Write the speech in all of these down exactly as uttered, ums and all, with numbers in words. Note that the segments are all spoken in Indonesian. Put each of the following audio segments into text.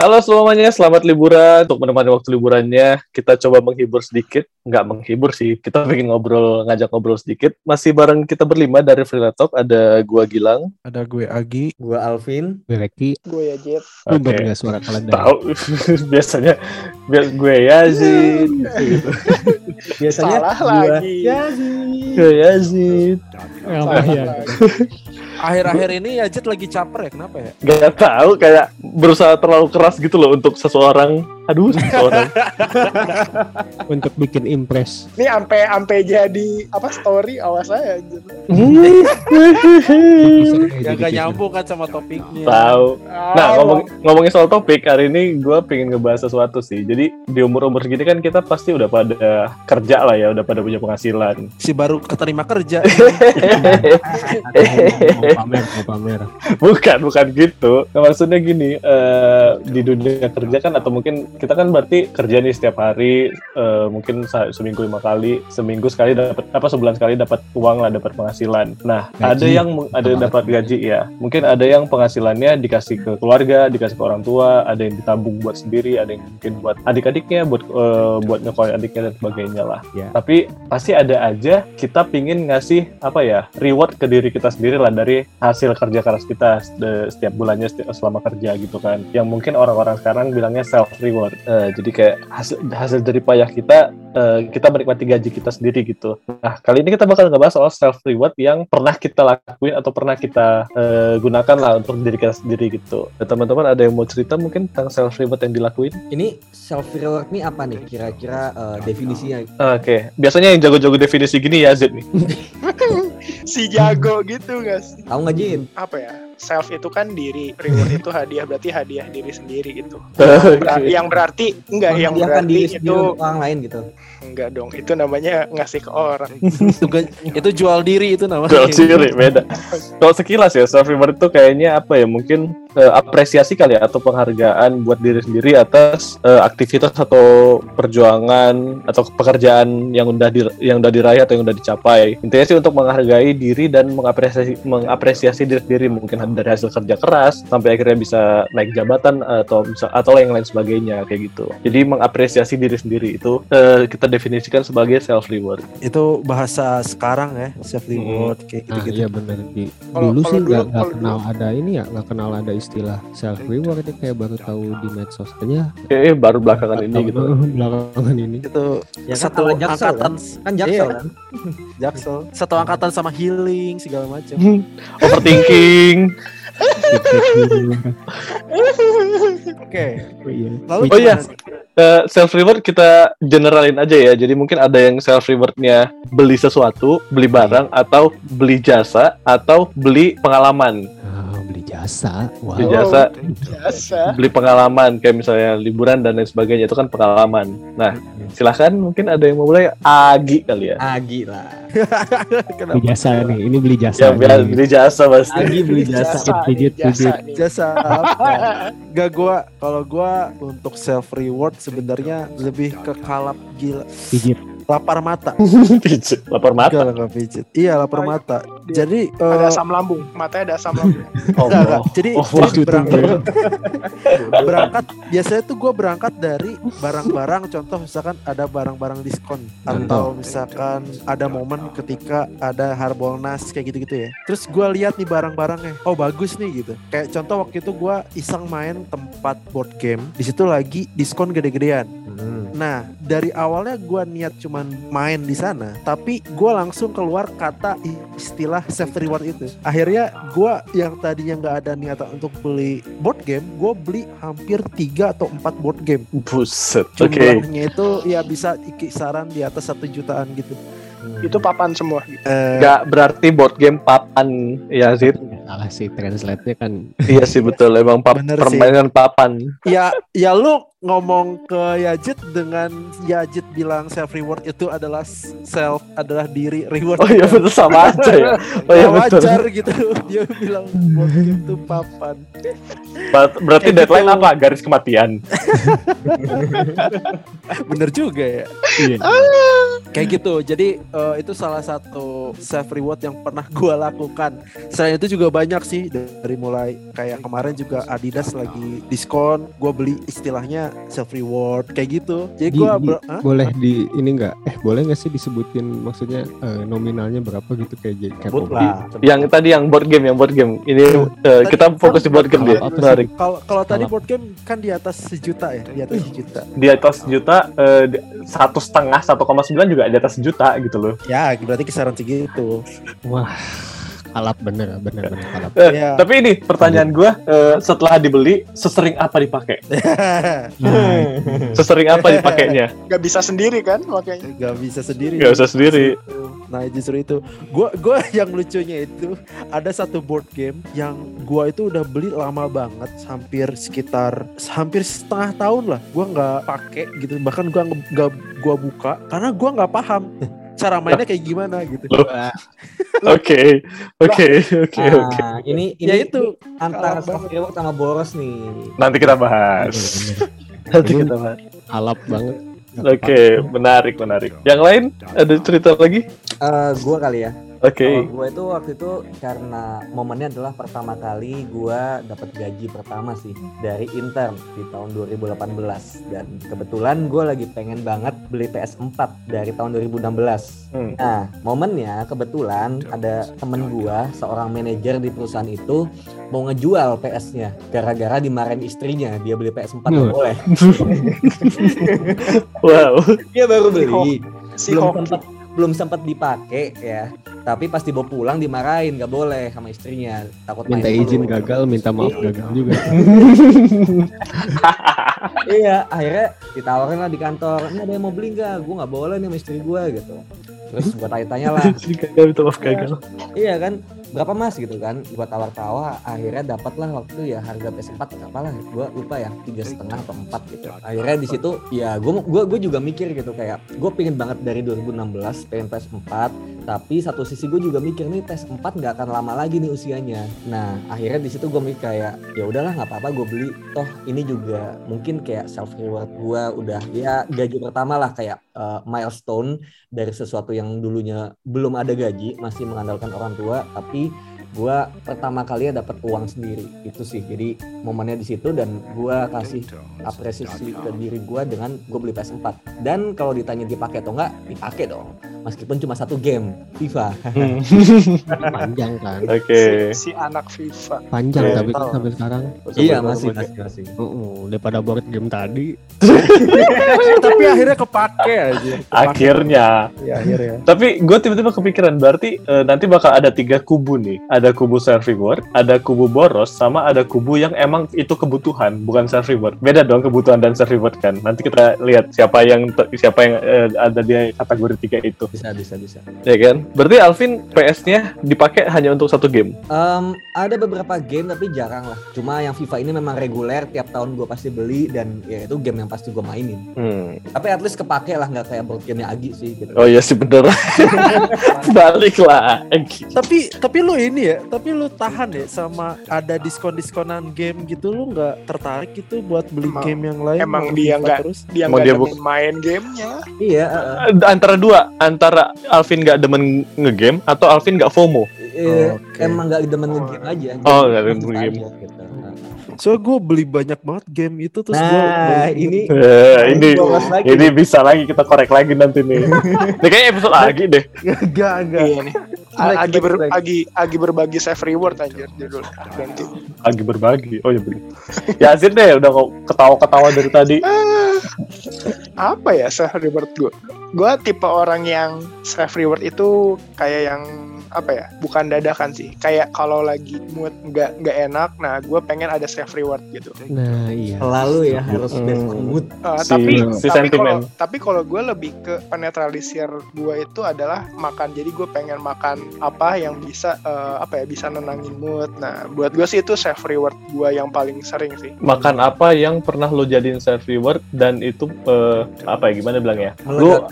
Halo semuanya, selamat liburan. Untuk menemani waktu liburannya, kita coba menghibur sedikit. Nggak menghibur sih, kita pengen ngobrol, ngajak ngobrol sedikit. Masih bareng kita berlima dari Frielatalk. Ada gua Gilang, ada gue Agi, gua Alvin, gue Reki, gue Yajib. Gue berbeda suara kalian. Tahu biasanya bias gue Yazid. Gitu. Biasanya salah gua lagi. Yazid. Gue Yazid. Salah ya. Akhir-akhir ini Yazid lagi caper ya, kenapa ya? Gak tahu, kayak berusaha terlalu keras gitu loh untuk seseorang. Aduh, seseorang. Untuk bikin impress. Ini ampe ampe jadi apa story, awas aja. Gak nyambung kan sama topiknya. Tahu. Nah, ngomong, ngomongin soal topik, hari ini gue pengen ngebahas sesuatu sih. Jadi di umur-umur segini kan kita pasti udah pada kerja lah ya, udah pada punya penghasilan. Si baru keterima kerja. Mau pamer, mau pamer. Bukan, bukan gitu. Nah, maksudnya gini, uh, di dunia kerja kan, atau mungkin kita kan berarti kerja nih setiap hari, uh, mungkin seminggu lima kali, seminggu sekali dapat apa sebulan sekali dapat uang lah, dapat penghasilan. Nah, gaji. Ada yang ada yang dapat gaji ya. Mungkin ada yang penghasilannya dikasih ke keluarga, dikasih ke orang tua, ada yang ditabung buat sendiri, ada yang mungkin buat adik-adiknya, buat uh, buat nyekolah adiknya dan sebagainya lah. Yeah. Tapi pasti ada aja kita pingin ngasih apa ya, reward ke diri kita sendiri lah dari hasil kerja keras kita setiap bulannya selama kerja gitu kan, yang mungkin orang-orang sekarang bilangnya self reward. Uh, jadi kayak hasil, hasil dari payah kita, uh, kita menikmati gaji kita sendiri gitu. Nah, kali ini kita bakal ngebahas soal self reward yang pernah kita lakuin atau pernah kita uh, gunakan lah untuk diri kita sendiri gitu. Nah, teman-teman ada yang mau cerita mungkin tentang self reward yang dilakuin? Ini self reward ini apa nih kira-kira uh, definisinya? Oke, okay. Biasanya yang jago-jago definisi gini ya Zed nih. Si jago gitu gak sih? Tahu gak Jin? Apa ya? Self itu kan diri, reward itu hadiah, berarti hadiah diri sendiri gitu. Berarti, yang berarti enggak, yang berarti itu orang lain gitu. Enggak dong, itu namanya ngasih ke orang. Itu, itu jual diri itu namanya. Jual diri beda. Kalau sekilas ya self reward itu kayaknya apa ya? Mungkin uh, apresiasi kali ya, atau penghargaan buat diri sendiri atas uh, aktivitas atau perjuangan atau pekerjaan yang udah di, yang udah diraih atau yang udah dicapai. Intinya sih untuk menghargai diri dan mengapresiasi mengapresiasi diri sendiri mungkin dari hasil kerja keras sampai akhirnya bisa naik jabatan atau bisa, atau yang lain sebagainya kayak gitu. Jadi mengapresiasi diri sendiri itu uh, kita definisikan sebagai self reward. Itu bahasa sekarang ya, self reward hmm. kayak gitu-gitu. Ah, iya benar. Dulu sih nggak kenal dulu. Ada ini ya, nggak kenal ada istilah self reward itu, kayak baru tahu di medsos aja. Eh baru belakangan ini gitu. Belakangan ini. Itu ya, satu kan jaksel, angkatan kan jaksel kan. Jaksel. Satu angkatan sama healing segala macam. Overthinking. Oke. Lalu oh iya, uh, self reward kita generalin aja ya. Jadi mungkin ada yang self rewardnya beli sesuatu, beli barang, atau beli jasa, atau beli pengalaman. Oh, beli jasa, wow. Beli jasa, jasa, beli pengalaman kayak misalnya liburan dan lain sebagainya, itu kan pengalaman. Nah, silahkan mungkin ada yang mau mulai. Agi kali ya. Agi lah. Beli jasa nih, ini beli jasa. Ya, biar beli jasa pasti. Agi beli jasa. Pijit, pijit. Jasa apa? Gak gua, kalau gua untuk self reward sebenarnya lebih ke kalap gila. Pijit. Lapar mata. Pijit. Lapar mata. Gak lah pijit. Iya lapar mata. Jadi ada uh, asam lambung, matanya ada asam lambung. Oh, nah, oh, jadi oh, jadi berangkat, berangkat biasanya tuh gue berangkat dari barang-barang, contoh misalkan ada barang-barang diskon atau misalkan ada momen ketika ada harbolnas kayak gitu-gitu ya. Terus gue lihat nih barang-barangnya, oh bagus nih gitu. Kayak contoh waktu itu gue iseng main tempat board game, di situ lagi diskon gede-gedean. Hmm. Nah dari awalnya gue niat cuman main di sana, tapi gue langsung keluar kata istilah self reward itu. Akhirnya gue yang tadinya gak ada niatan untuk beli board game, gue beli hampir tiga atau empat board game. Buset. Jumlahnya okay. Itu ya bisa kisaran di atas satu jutaan gitu. Hmm. Itu papan semua gitu. uh, Gak berarti board game papan ya Zid. salah sih translate-nya kan. Iya sih betul, emang pap- permainan papan. Ya, ya lu ngomong ke Yajid dengan Yajid bilang self reward itu adalah self adalah diri reward. Oh iya betul, sama aja ya. Oh iya betul. Wajar gitu dia bilang buat itu papan. Berarti deadline apa? Garis kematian. Bener juga ya. Iya. Kayak gitu. Jadi uh, itu salah satu self reward yang pernah gue lakukan. Selain itu juga banyak sih, dari mulai kayak kemarin juga Adidas lagi diskon, gue beli istilahnya self reward kayak gitu. Jadi gue ber- boleh huh? di ini nggak? Eh boleh nggak sih disebutin maksudnya uh, nominalnya berapa gitu kayak K-pop? Yang tadi yang board game, yang board game. Ini uh, kita fokus di board game deh. Kalau kalau tadi board game kan di atas sejuta ya, di atas sejuta. Di atas sejuta satu setengah satu koma sembilan juga di atas sejuta gitu loh. Ya berarti kisaran segitu. Wah, kalap bener, bener, bener kalap. Eh, ya. Tapi ini pertanyaan gue, eh, setelah dibeli, sesering apa dipakai? Sesering apa dipakainya? Gak bisa sendiri kan, makanya. Gak bisa sendiri. Gak bisa sendiri. Nah justru itu, gue gue yang lucunya itu ada satu board game yang gue itu udah beli lama banget, hampir sekitar hampir setengah tahun lah. Gue nggak pakai gitu, bahkan gue nggak gue buka karena gue nggak paham cara mainnya kayak gimana gitu. Oke, oke, oke, oke. Ini ini ya itu antara soft reward sama boros nih. Nanti kita bahas. Nanti kita bahas. Alap banget. Oke, okay, menarik, menarik. Yang lain ada cerita lagi? Uh, gua kali ya. Oke. Okay. Gue itu waktu itu karena momennya adalah pertama kali gue dapat gaji pertama sih dari intern di tahun dua ribu delapan belas dan kebetulan gue lagi pengen banget beli P S four dari tahun dua ribu enam belas. Hmm. Nah momennya kebetulan ada temen gue seorang manajer di perusahaan itu mau ngejual P S-nya gara-gara dimarahin istrinya dia beli P S four nggak hmm. boleh. Wow. Dia baru beli. Si belum sempat belum sempat dipakai ya. Tapi pas dibawa pulang dimarahin, nggak boleh sama istrinya. Takut minta izin dulu. Gagal, minta maaf gagal juga. Iya, akhirnya ditawarin lah di kantor. Ini ada yang mau beli nggak? Gue nggak boleh nih sama istri gue gitu. Terus gue tanya-tanya lah. Gagal, minta maaf gagal. Iya kan, berapa mas gitu kan? Gue tawar-tawar, akhirnya dapatlah waktu ya harga P S four berapa lah? Gue lupa ya, tiga setengah atau empat gitu. Akhirnya di situ, ya gue gue gue juga mikir gitu kayak, gue pengen banget dari dua ribu enam belas pengen P S four, tapi satu sisi gue juga mikir nih P S four nggak akan lama lagi nih usianya. Nah akhirnya di situ gue mikir kayak ya udahlah nggak apa-apa gue beli. Toh ini juga mungkin kayak self reward gue udah ya gaji pertama lah kayak uh, milestone dari sesuatu yang dulunya belum ada gaji masih mengandalkan orang tua tapi gue pertama kali dapat uang sendiri itu sih jadi momennya di situ dan gue kasih apresiasi ke diri gue dengan gue beli P S four dan kalau ditanya dipakai atau enggak dipakai dong meskipun cuma satu game FIFA hmm. panjang kan okay. si, si anak FIFA panjang yeah. Tapi kan sampai sekarang iya masih masih masih uh-uh, daripada board game tadi tapi akhirnya kepake aja kepake. akhirnya ya, akhirnya tapi gue tiba-tiba kepikiran berarti uh, nanti bakal ada tiga kubu nih. Ada kubu self reward, ada kubu boros, sama ada kubu yang emang itu kebutuhan, bukan self reward. Beda dong kebutuhan dan self reward kan. Nanti kita lihat siapa yang te- siapa yang eh, ada di kategori tiga itu. Bisa bisa bisa. Ya kan? Berarti Alvin P S-nya dipakai hanya untuk satu game. Um, ada beberapa game tapi jarang lah. Cuma yang FIFA ini memang reguler tiap tahun gue pasti beli dan ya itu game yang pasti gue mainin. Hmm. Tapi at least kepake lah nggak kayak board game-nya Agi sih gitu. Oh iya sih bener. Balik lah. Tapi tapi lu ini ya, tapi lu tahan ya sama ada diskon-diskonan game gitu, lu nggak tertarik gitu buat beli emang, game yang lain? Emang dia nggak, dia nggak demen bu- main gamenya. Iya. Uh, antara dua, antara Alvin nggak demen ngegame atau Alvin nggak FOMO. Iya, oh, okay. Emang nggak demen ngegame aja. Oh, nggak demen ngegame. So gue beli banyak banget game itu terus nah, gue ini uh, ini lagi, ini nih. Bisa lagi kita korek lagi nanti nih. Nah, kayaknya episode lagi deh. Enggak enggak. Iya nih. Agi ber, Agi Agi berbagi self reward anjir judul ganti. Agi berbagi. Oh ya bener. Ya Azir deh udah ketawa-ketawa dari tadi. Apa ya self reward gue? Gue tipe orang yang self reward itu kayak yang apa ya, bukan dadakan sih, kayak kalau lagi mood nggak nggak enak, nah gue pengen ada self reward gitu. Nah iya, selalu ya harus hmm. based on mood. Uh, si, tapi si tapi kalau tapi kalau gue lebih ke penetralisir gue itu adalah makan, jadi gue pengen makan apa yang bisa uh, apa ya bisa nenangin mood. Nah buat gue sih itu self reward gue yang paling sering sih. Makan apa yang pernah lo jadiin self reward dan itu uh, apa ya gimana bilang ya, lo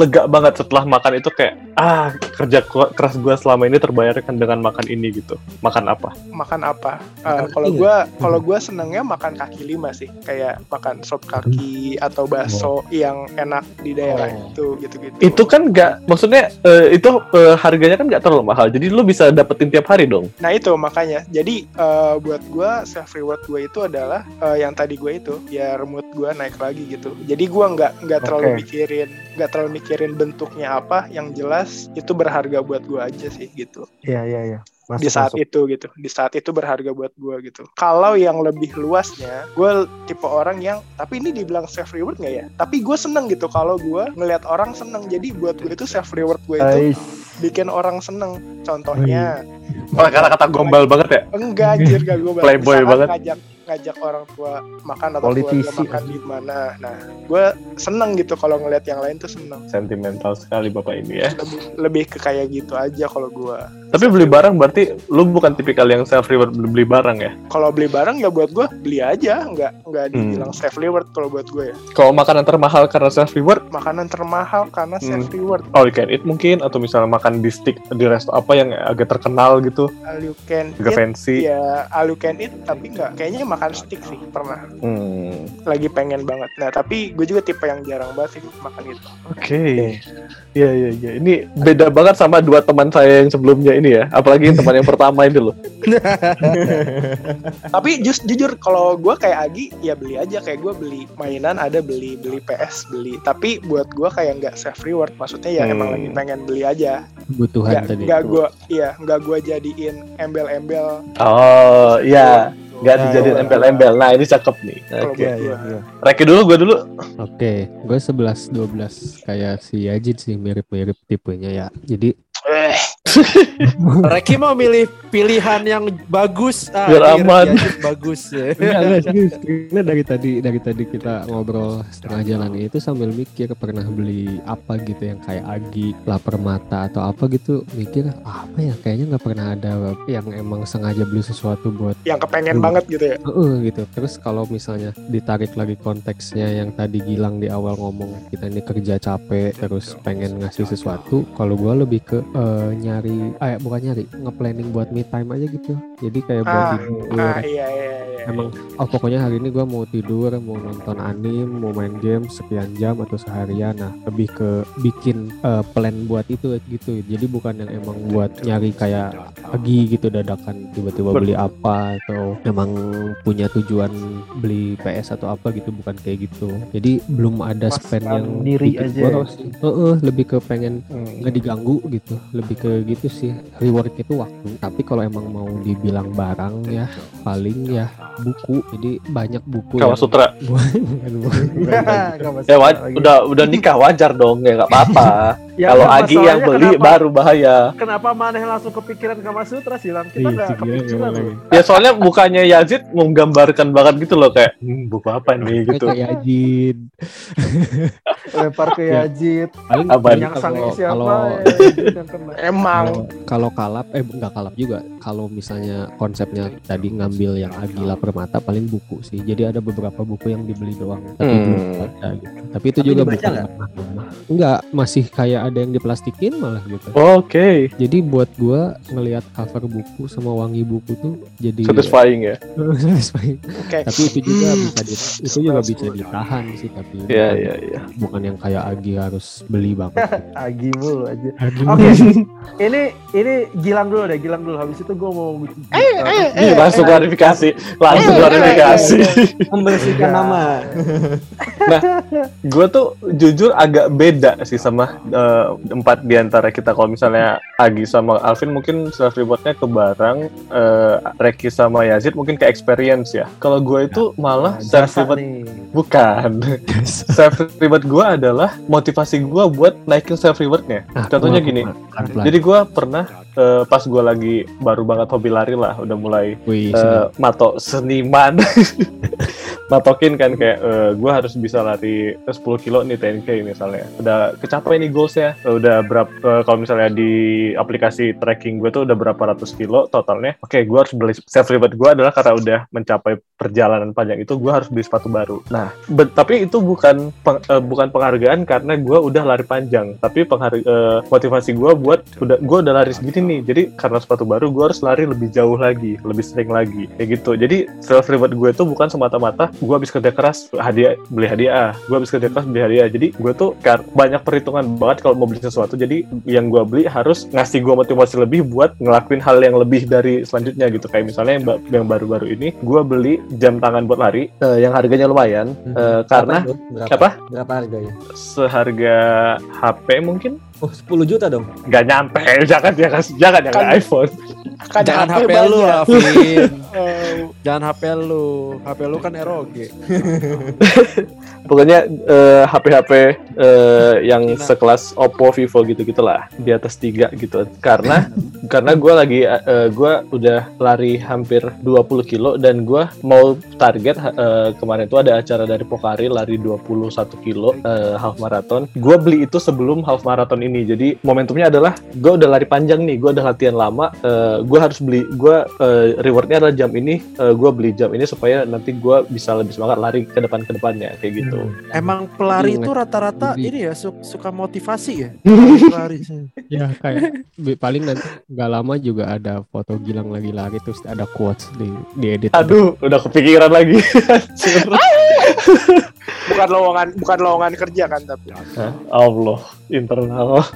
lega banget setelah makan itu kayak ah kerja keras gue selama ini terbayarkan dengan makan ini gitu. Makan apa? Makan apa? Uh, kalau gue kalau gue senengnya makan kaki lima sih, kayak makan sop kaki atau bakso oh. yang enak di daerah oh. itu gitu-gitu. Itu kan nggak, maksudnya uh, itu uh, harganya kan nggak terlalu mahal, jadi lu bisa dapetin tiap hari dong. Nah itu makanya, jadi uh, buat gue self reward gue itu adalah uh, yang tadi gue itu, biar mood gue naik lagi gitu. Jadi gue nggak nggak terlalu okay. mikirin nggak terlalu mikirin bentuknya apa, yang jelas itu berharga buat gue aja sih gitu. Iya iya iya. Masuk, di saat masuk. itu gitu, di saat itu berharga buat gue gitu. Kalau yang lebih luasnya, gue tipe orang yang, tapi ini dibilang self reward nggak ya? Tapi gue seneng gitu kalau gue ngelihat orang seneng. Jadi buat gue itu self reward gue itu Ais. bikin orang seneng. Contohnya, malah kata-kata gombal banget ya? Enggak, anjir gak gombal. Playboy banget. Ngajak, ngajak orang tua makan atau keluarga makan di mana. Nah, gue seneng gitu kalau ngelihat yang lain tuh seneng. Sentimental sekali bapak ini ya. Lebih, lebih ke kayak gitu aja kalau gue. Tapi beli barang berarti lu bukan tipikal yang self reward beli barang ya? Kalau beli barang ya buat gue beli aja, nggak nggak dibilang hmm. self reward kalau buat gue ya. Kalau makanan termahal karena self reward? Makanan termahal karena hmm. self reward. All you can eat mungkin, atau misalnya makan bistik di resto apa yang agak terkenal gitu? All you can eat. Fancy. Ya, all you can eat tapi nggak. Kayaknya makan steak sih pernah hmm. lagi pengen banget. Nah tapi gue juga tipe yang jarang banget sih makan itu. Oke, ya ya ya, ini beda banget sama dua teman saya yang sebelumnya ini ya, apalagi teman yang pertama ini loh. Tapi just jujur kalau gue kayak Agi ya beli aja, kayak gue beli mainan ada, beli beli P S beli, tapi buat gue kayak nggak self reward, maksudnya ya hmm. emang lagi pengen beli aja. Kebutuhan tadi. Nggak gue, iya nggak gue jadiin embel-embel. Oh iya. Gak nah, dijadiin embel-embel. Nah ini cakep nih. Oke. Reki dulu, gue dulu. Oke, okay. Gue sebelas dua belas kayak si Yajid sih, mirip-mirip tipenya ya. Jadi Reki mau milih pilihan yang bagus. Ah, biar aman. Yajid bagus ya. Karena dari tadi dari tadi kita ngobrol setengah jalan itu sambil mikir pernah beli apa gitu yang kayak Agi, lapar mata atau apa gitu, mikir ah, apa ya, kayaknya nggak pernah ada yang emang sengaja beli sesuatu buat yang kepengen banget. Banget gitu ya. Uh, gitu. Terus kalau misalnya ditarik lagi konteksnya yang tadi Gilang di awal ngomong, kita ini kerja capek terus pengen ngasih sesuatu, kalau gue lebih ke uh, nyari eh bukan nyari, nge-planning buat me time aja gitu. Jadi kayak buat ah, tidur. Ah, iya, iya, iya. Emang oh pokoknya hari ini gue mau tidur, mau nonton anime, mau main game sekian jam atau seharian. Nah, lebih ke bikin uh, plan buat itu gitu. Jadi bukan yang emang buat nyari kayak pagi gitu dadakan tiba-tiba beli apa atau emang punya tujuan beli P S atau apa gitu, bukan kayak gitu. Jadi belum ada spend yang diri aja. Boros. Uh, uh, lebih ke pengen hmm. nggak diganggu gitu, lebih ke gitu sih. Reward itu waktu. Tapi kalau emang mau dibilang barang ya paling ya buku. Jadi banyak buku. Kawasutra. Ya udah udah nikah wajar dong, ya nggak apa-apa. Ya, kalau Agi yang beli kenapa, baru bahaya. Kenapa maneh langsung kepikiran Kamasutra sih, Lang? Kita enggak kepikiran. Ya soalnya bukannya Yazid menggambarkan banget gitu loh, kayak hmm, buku apa nih gitu. Kayak Yazid. Lempar ke Yazid. Yang sangnya siapa? Kalau emang kalau kalap eh enggak kalap juga. Kalau misalnya konsepnya tadi ngambil yang Agi lapar mata, paling buku sih. Jadi ada beberapa buku yang dibeli doang, tapi hmm. itu ada, gitu. Tapi itu tapi juga bukan. Enggak, masih kayak ada yang diplastikin malah gitu. Oke. Okay. Jadi buat gue ngelihat cover buku sama wangi buku tuh jadi satisfying ya. Satisfying. Okay. Tapi itu juga hmm. bisa di, itu juga bisa ditahan sih, tapi yeah, bukan, yeah, yeah. bukan yang kayak Agi harus beli banget. Gitu. Agi mulu aja. Oke. Okay. ini ini Gilang dulu deh, Gilang dulu. Habis itu gue mau eh, eh, eh, langsung eh, klarifikasi, eh, langsung eh, klarifikasi. Eh, eh, eh. Membersihkan nama. Nah, gue tuh jujur agak beda sih sama uh, uh, empat diantara kita. Kalau misalnya Agi sama Alvin mungkin self rewardnya ke barang, uh, Reki sama Yazid mungkin ke experience ya. Kalau gue itu malah self reward bukan. Self reward gue adalah motivasi gue buat naikin self rewardnya. Contohnya gini, jadi gue pernah uh, pas gue lagi baru banget hobi lari lah, udah mulai uh, matok seniman. Matokin kan kayak uh, gue harus bisa lari sepuluh kilo nih sepuluh kilometer misalnya. Udah kecapai nih goalsnya, udah berapa uh, kalau misalnya di aplikasi tracking gue tuh udah berapa ratus kilo totalnya. Oke, okay, gue harus beli, self reward gue adalah karena udah mencapai perjalanan panjang itu gue harus beli sepatu baru. Nah, be- tapi itu bukan peng- uh, bukan penghargaan karena gue udah lari panjang, tapi penghar- uh, motivasi gue buat udah gue udah lari segini nih. Jadi karena sepatu baru gue harus lari lebih jauh lagi, lebih sering lagi kayak gitu. Jadi self reward gue tuh bukan semata-mata gue habis kerja keras hadiah beli hadiah, gue habis kerja keras beli hadiah. Jadi gue tuh kar- banyak perhitungan banget kalau mau beli sesuatu. Jadi yang gue beli harus ngasih gue motivasi lebih buat ngelakuin hal yang lebih dari selanjutnya gitu. Kayak misalnya yang, ba- yang baru-baru ini gue beli jam tangan buat lari uh, yang harganya lumayan hmm. uh, karena berapa? Apa? Berapa harganya? Seharga H P mungkin. Oh, sepuluh juta dong? Gak nyampe, jangan jangan jangan kan, jangan iPhone. Kan jangan H P lu, Alvin. Jangan H P lu, H P lu kan R O G. Pokoknya uh, H P-H P uh, yang sekelas Oppo, Vivo gitu-gitulah di atas tiga gitu. Karena karena gue lagi uh, gue udah lari hampir dua puluh kilo dan gue mau target uh, kemarin tuh ada acara dari Pocari lari dua puluh satu kilo uh, half marathon. Gue beli itu sebelum half marathon ini. Jadi momentumnya adalah gue udah lari panjang nih, gue udah latihan lama, uh, gue harus beli, gue uh, rewardnya adalah jam ini, uh, gue beli jam ini supaya nanti gue bisa lebih semangat lari ke depan ke depannya kayak gitu. Hmm. Emang pelari hmm. itu rata-rata hmm. ini ya su- suka motivasi ya. Pelari. Ya kayak paling nanti nggak lama juga ada foto Gilang lagi lari terus ada quotes di di edit. Aduh, udah kepikiran lagi. Bukan lowongan, bukan lowongan kerja kan tapi. Hah? Allah, internal. Oke,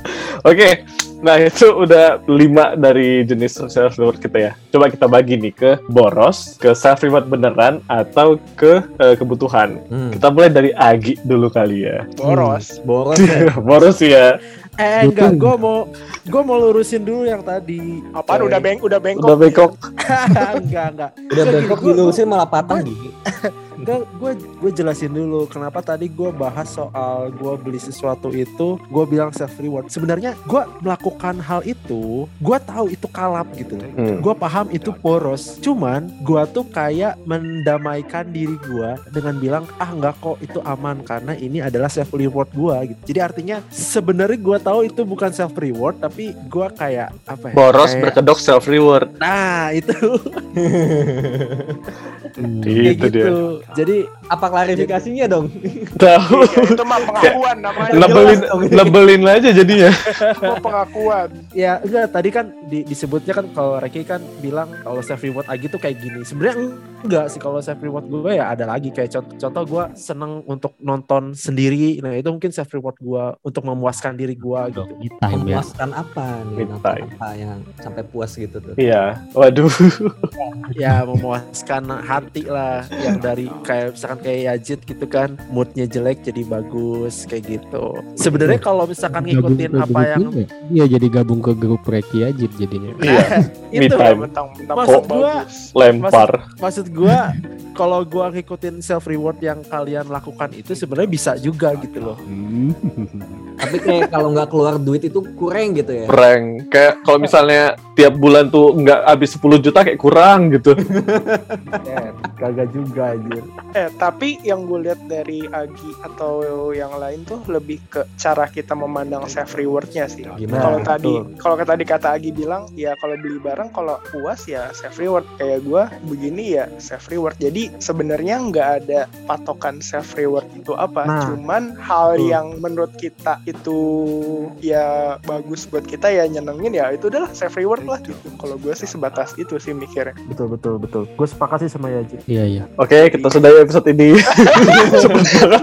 okay. Nah itu udah lima dari jenis self reward kita ya. Coba kita bagi nih ke boros, ke self reward beneran, atau ke uh, kebutuhan. Hmm. Kita mulai dari Agi dulu kali ya. Boros, hmm. boros ya. Boros ya. Eh enggak, gue mau gue mau lurusin dulu yang tadi. Apaan? Udah beng, udah bengkok. Udah bengkok. enggak enggak. Udah so, bengkok dilurusin malah patah gitu. Gue gue jelasin dulu kenapa tadi gue bahas soal gue beli sesuatu itu gue bilang self reward. Sebenarnya gue melakukan hal itu, gue tahu itu kalap gitu, hmm. gue paham itu boros. Cuman gue tuh kayak mendamaikan diri gue dengan bilang ah nggak kok itu aman karena ini adalah self reward gue gitu. Jadi artinya sebenarnya gue tahu itu bukan self reward tapi gue kayak apa ya? Boros kayak... berkedok self reward. Nah itu. Gitu dia. Jadi apa klarifikasinya jadi, dong? Tahu. Ya, itu mah pengakuan namanya. Labelin, labelin aja jadinya. Mau pengakuan. Ya enggak, tadi kan di, disebutnya kan kalau Reki kan bilang kalau self reward Agi tuh kayak gini. Sebenarnya enggak sih kalau self reward gue ya ada lagi kayak contoh, contoh gue seneng untuk nonton sendiri. Nah itu mungkin self reward gue untuk memuaskan diri gue gitu. Time, memuaskan ya. Apa nih? Apa yang sampai puas gitu tuh? Iya. Waduh. Ya memuaskan hati lah yang dari kayak misalkan kayak Yazid gitu kan moodnya jelek jadi bagus kayak gitu. Sebenarnya kalau misalkan ngikutin gabung, apa yang iya jadi gabung ke grup Reki Yazid jadinya. Iya. Itu maksud gue lempar. Maksud, maksud gue kalau gue ngikutin self reward yang kalian lakukan itu sebenarnya bisa juga gitu loh. Tapi kayak kalau nggak keluar duit itu kurang gitu ya. Kurang. Kayak kalau misalnya tiap bulan tuh nggak habis sepuluh juta kayak kurang gitu. Kagak juga anjir. Eh tapi yang gue lihat dari Agi atau yang lain tuh lebih ke cara kita memandang self rewardnya sih. Kalau tadi kalau tadi kata Agi bilang ya kalau beli barang kalau puas ya self reward, kayak gue begini ya self reward. Jadi sebenarnya nggak ada patokan self reward itu apa, nah, cuman hal betul. Yang menurut kita itu ya bagus buat kita ya nyenengin ya itu adalah self reward lah gitu. Kalau gue sih sebatas itu sih mikirnya. Betul betul betul. Gue sepakat sih sama Yazid. Iya iya. Oke, kita sudahi episode ini.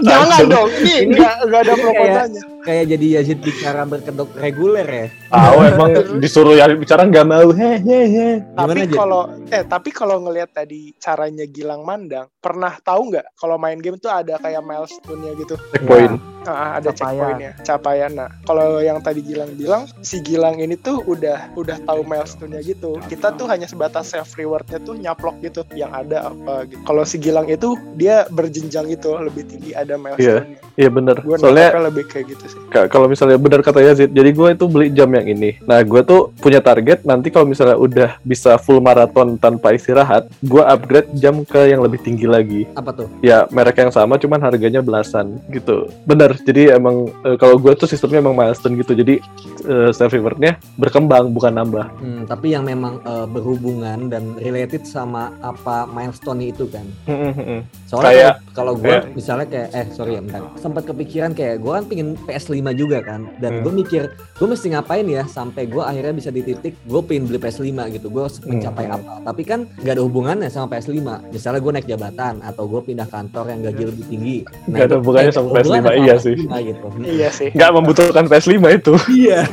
Jangan dong, ini nggak ada proposalnya. kayak jadi Yazid bicara berkedok reguler ya. Tahu emang disuruh Yazid bicara nggak mau heh heh heh. Tapi kalau eh tapi kalau ngelihat tadi caranya Gilang mandang, pernah tahu nggak kalau main game tuh ada kayak milestone-nya gitu? Checkpoint. Nah, ada checkpoint-nya, capaian. Nah, kalau yang tadi Gilang bilang, si Gilang ini tuh udah udah tahu milestone-nya gitu. Kita tuh hanya sebatas self reward-nya tuh nyaplok gitu, yang ada apa gitu. Kalau si Gilang itu dia berjenjang gitu, lebih tinggi ada milestone-nya. Iya, iya benar. Soalnya lebih kayak gitu sih. Kalau misalnya benar kata Yazid, jadi gue itu beli jam yang ini. Nah, gue tuh punya target nanti kalau misalnya udah bisa full maraton tanpa istirahat, gue upgrade jam ke yang lebih tinggi lagi. Apa tuh? Ya, merek yang sama cuman harganya belasan gitu. Benar. Jadi emang e, kalau gue tuh sistemnya emang milestone gitu. Jadi e, self reward-nya berkembang bukan nambah. Hmm, tapi yang memang e, berhubungan dan related sama apa milestone itu kan. Hmm, hmm, hmm. Soalnya kalau gue kayak, misalnya kayak eh sorry ya bentar. Sempat kepikiran kayak gue kan pengen P S lima juga kan. Dan hmm. gue mikir gue mesti ngapain ya sampai gue akhirnya bisa di titik gue pengen beli P S lima gitu. Gue harus mencapai hmm. apa. Tapi kan gak ada hubungannya sama P S lima. Misalnya gue naik jabatan atau gue pindah kantor yang gaji lebih tinggi. Nah, gak ada hubungannya sama P S lima iya. Sih. Nah, gitu. Iya sih. Gak membutuhkan P S lima itu. Iya.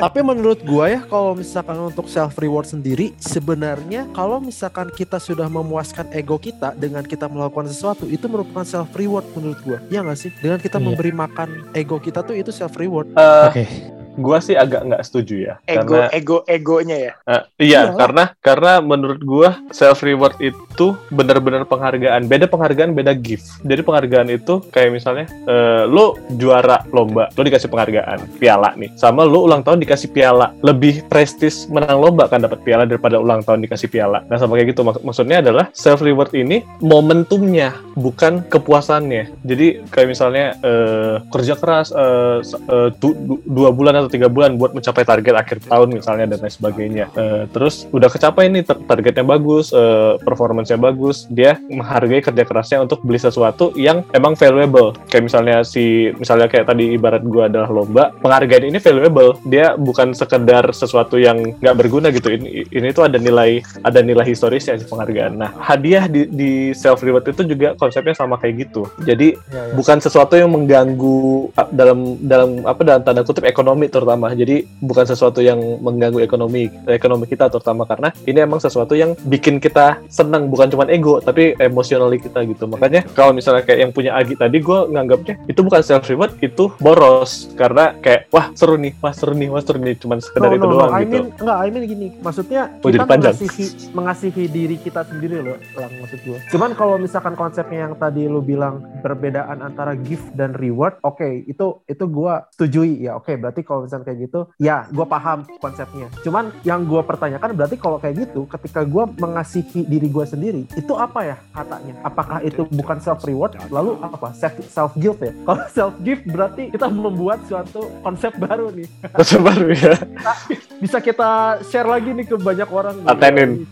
Tapi menurut gua ya kalau misalkan untuk self reward sendiri sebenarnya kalau misalkan kita sudah memuaskan ego kita dengan kita melakukan sesuatu itu merupakan self reward menurut gua. Iya gak sih? Dengan kita iya. memberi makan ego kita tuh itu self reward. Uh, Oke. Okay. Gua sih agak nggak setuju ya. Ego, karena, ego, egonya ya. Uh, iya, Iyalah. karena karena menurut gua self reward itu benar-benar penghargaan. Beda penghargaan, beda gift. Jadi penghargaan itu kayak misalnya uh, lo juara lomba, lo dikasih penghargaan piala nih. Sama lo ulang tahun dikasih piala. Lebih prestis menang lomba kan dapat piala daripada ulang tahun dikasih piala. Nah sama kayak gitu mak- maksudnya adalah self reward ini momentumnya, bukan kepuasannya. Jadi kayak misalnya uh, kerja keras uh, uh, du- du- dua bulan atau tiga bulan buat mencapai target akhir tahun misalnya dan lain sebagainya. Uh, terus udah kecapai nih targetnya bagus, uh, performance-nya bagus, dia menghargai kerja kerasnya untuk beli sesuatu yang emang valuable. Kayak misalnya si misalnya kayak tadi ibarat gue adalah lomba, penghargaan ini valuable. Dia bukan sekedar sesuatu yang nggak berguna gitu. Ini ini tuh ada nilai ada nilai historisnya si penghargaan. Nah, hadiah di, di self reward itu juga konsepnya sama kayak gitu. Jadi ya, ya. bukan sesuatu yang mengganggu dalam dalam apa dalam tanda kutip ekonomi terutama. Jadi bukan sesuatu yang mengganggu ekonomi ekonomi kita terutama karena ini emang sesuatu yang bikin kita senang bukan cuma ego tapi emosional kita gitu. Makanya kalau misalnya kayak yang punya Agi tadi gue nganggapnya itu bukan self reward, itu boros karena kayak wah seru nih, wah seru nih, wah seru nih cuman sekedar no, itu no, doang no. I gitu. Mean, enggak, I mean gini. Maksudnya oh, kita mengasihi, mengasihi diri kita sendiri loh, lang maksud gue. Cuman kalau misalkan konsepnya yang tadi lu bilang perbedaan antara gift dan reward, oke, okay, itu itu gue setujui ya. Oke, okay, berarti kalau misalnya kayak gitu, ya gue paham konsepnya. Cuman yang gue pertanyakan berarti kalau kayak gitu, ketika gue mengasihi diri gue sendiri, itu apa ya katanya? Apakah itu bukan self reward? Lalu apa? Self guilt ya? Kalau self gift berarti kita membuat suatu konsep baru nih. Konsep baru ya. Nah, bisa kita share lagi nih ke banyak orang. Atenin.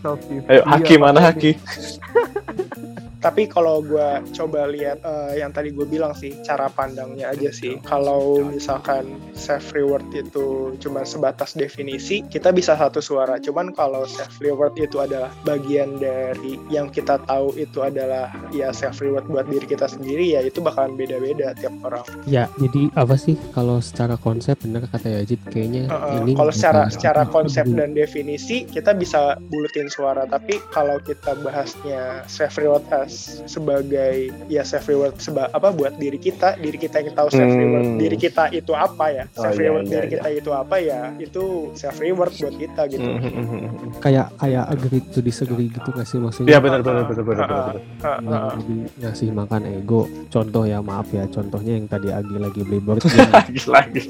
Ayo, Haki ya, mana Haki? Tapi kalau gue coba lihat uh, yang tadi gue bilang sih, cara pandangnya aja sih. Kalau misalkan self reward itu cuma sebatas definisi, kita bisa satu suara. Cuman kalau self reward itu adalah bagian dari yang kita tahu itu adalah ya self reward buat diri kita sendiri, ya itu bakalan beda-beda tiap orang. Ya, jadi apa sih kalau secara konsep bener kata Yazid kayaknya uh-uh. ini. Kalau secara secara konsep itu. Dan definisi kita bisa bulutin suara, tapi kalau kita bahasnya self reward sebagai ya self reward seba, apa buat diri kita diri kita yang tahu self reward hmm. diri kita itu apa ya self reward oh, iya, iya, diri iya. kita itu apa ya itu self reward buat kita gitu kayak kayak agree to disagree gitu nggak sih maksudnya ya benar benar benar benar lebih ngasih makan ego contoh ya maaf ya contohnya yang tadi Agi lagi beli board lagi lagi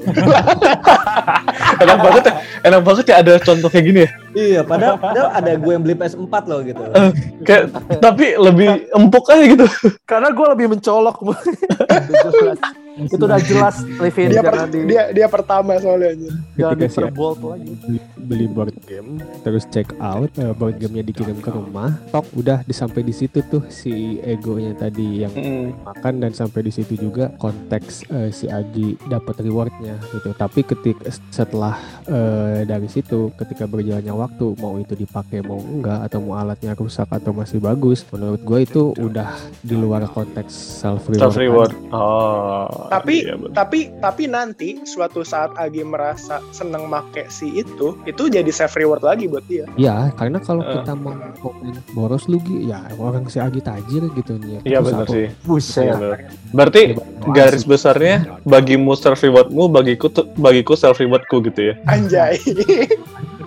enak banget ya enak banget ya ada contoh kayak gini ya iya padahal, padahal ada gue yang beli P S four loh gitu uh, kayak tapi lebih empuk aja gitu karena gue lebih mencolok itu udah jelas Levin dia, per, di... dia dia pertama soalnya jangan diperbold lagi beli board game terus check out uh, board gamenya dikirim ke rumah tok udah sampai di situ tuh si egonya tadi yang mm. makan dan sampai di situ juga konteks uh, si Agi dapat rewardnya gitu tapi ketika setelah uh, dari situ ketika berjalannya waktu mau itu dipakai mau enggak atau mau alatnya rusak atau masih bagus menurut gue itu udah di luar konteks self reward self reward oh tapi iya tapi tapi nanti suatu saat Agi merasa seneng make si itu, itu jadi self reward lagi buat dia. Iya, karena kalau uh. kita mau komen boros lu Gi, ya orang si Agi tajir gitu nih. Iya benar sih. Buset. Berarti garis besarnya bagimu self rewardmu, bagiku bagiku self rewardku gitu ya. Anjay.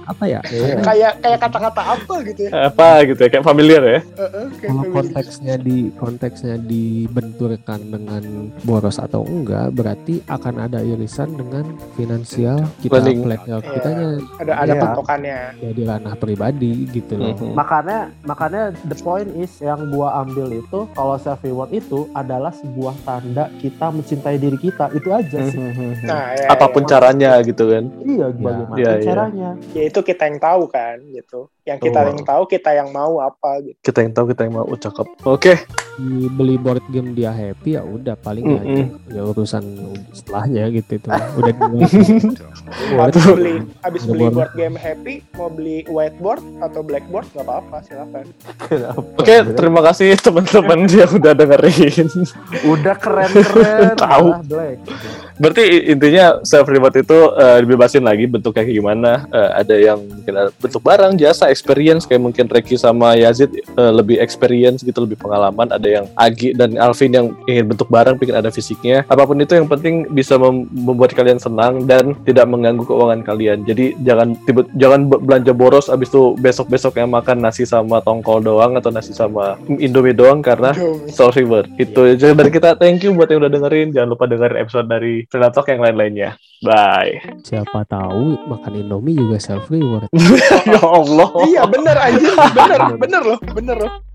Apa ya? Kayak kayak kaya kata-kata apa gitu ya? Apa gitu ya? Kayak familiar ya? Uh-uh, kayak kalau familiar. konteksnya di konteksnya dibenturkan dengan boros atau enggak, berarti akan ada irisan dengan finansial kita, level yeah. kitanya. Ada ada yeah. patokannya. Jadi ranah pribadi gitu loh. Mm-hmm. Makanya makanya the point is yang gua ambil itu kalau self reward itu adalah sebuah tanda kita mencintai diri kita, itu aja sih. Mm-hmm. Nah, ya, apapun ya, caranya ya. Gitu kan. Iya, bagaimana ya, caranya? Ya. Itu kita yang tahu kan gitu. Yang kita oh. yang tahu kita yang mau apa gitu. Kita yang tahu kita yang mau. Oh, cakep. Oke. Okay. Beli board game dia happy ya udah paling aja ya urusan setelahnya gitu itu. Udah habis beli habis beli board game happy mau beli whiteboard atau blackboard enggak apa-apa silakan. Oke, okay, terima kasih teman-teman yang udah dengerin. Udah keren-keren. Tahu. Berarti intinya self reward itu uh, dibebasin lagi bentuknya kayak gimana. Uh, ada yang mungkin ada bentuk barang, jasa, experience kayak mungkin Reki sama Yazid uh, lebih experience gitu, lebih pengalaman. Ada yang Agi dan Alvin yang ingin bentuk barang, pingin ada fisiknya. Apapun itu yang penting bisa mem- membuat kalian senang dan tidak mengganggu keuangan kalian. Jadi jangan tiba- jangan belanja boros abis itu besok-besok yang makan nasi sama tongkol doang atau nasi sama Indomie doang karena self reward. Itu yeah. dari kita. Thank you buat yang udah dengerin. Jangan lupa dengerin episode dari Frielatalk yang lain-lainnya. Bye. Siapa tahu makan Indomie juga self reward. Ya Allah. Iya benar anjir, benar, benar loh, benar loh.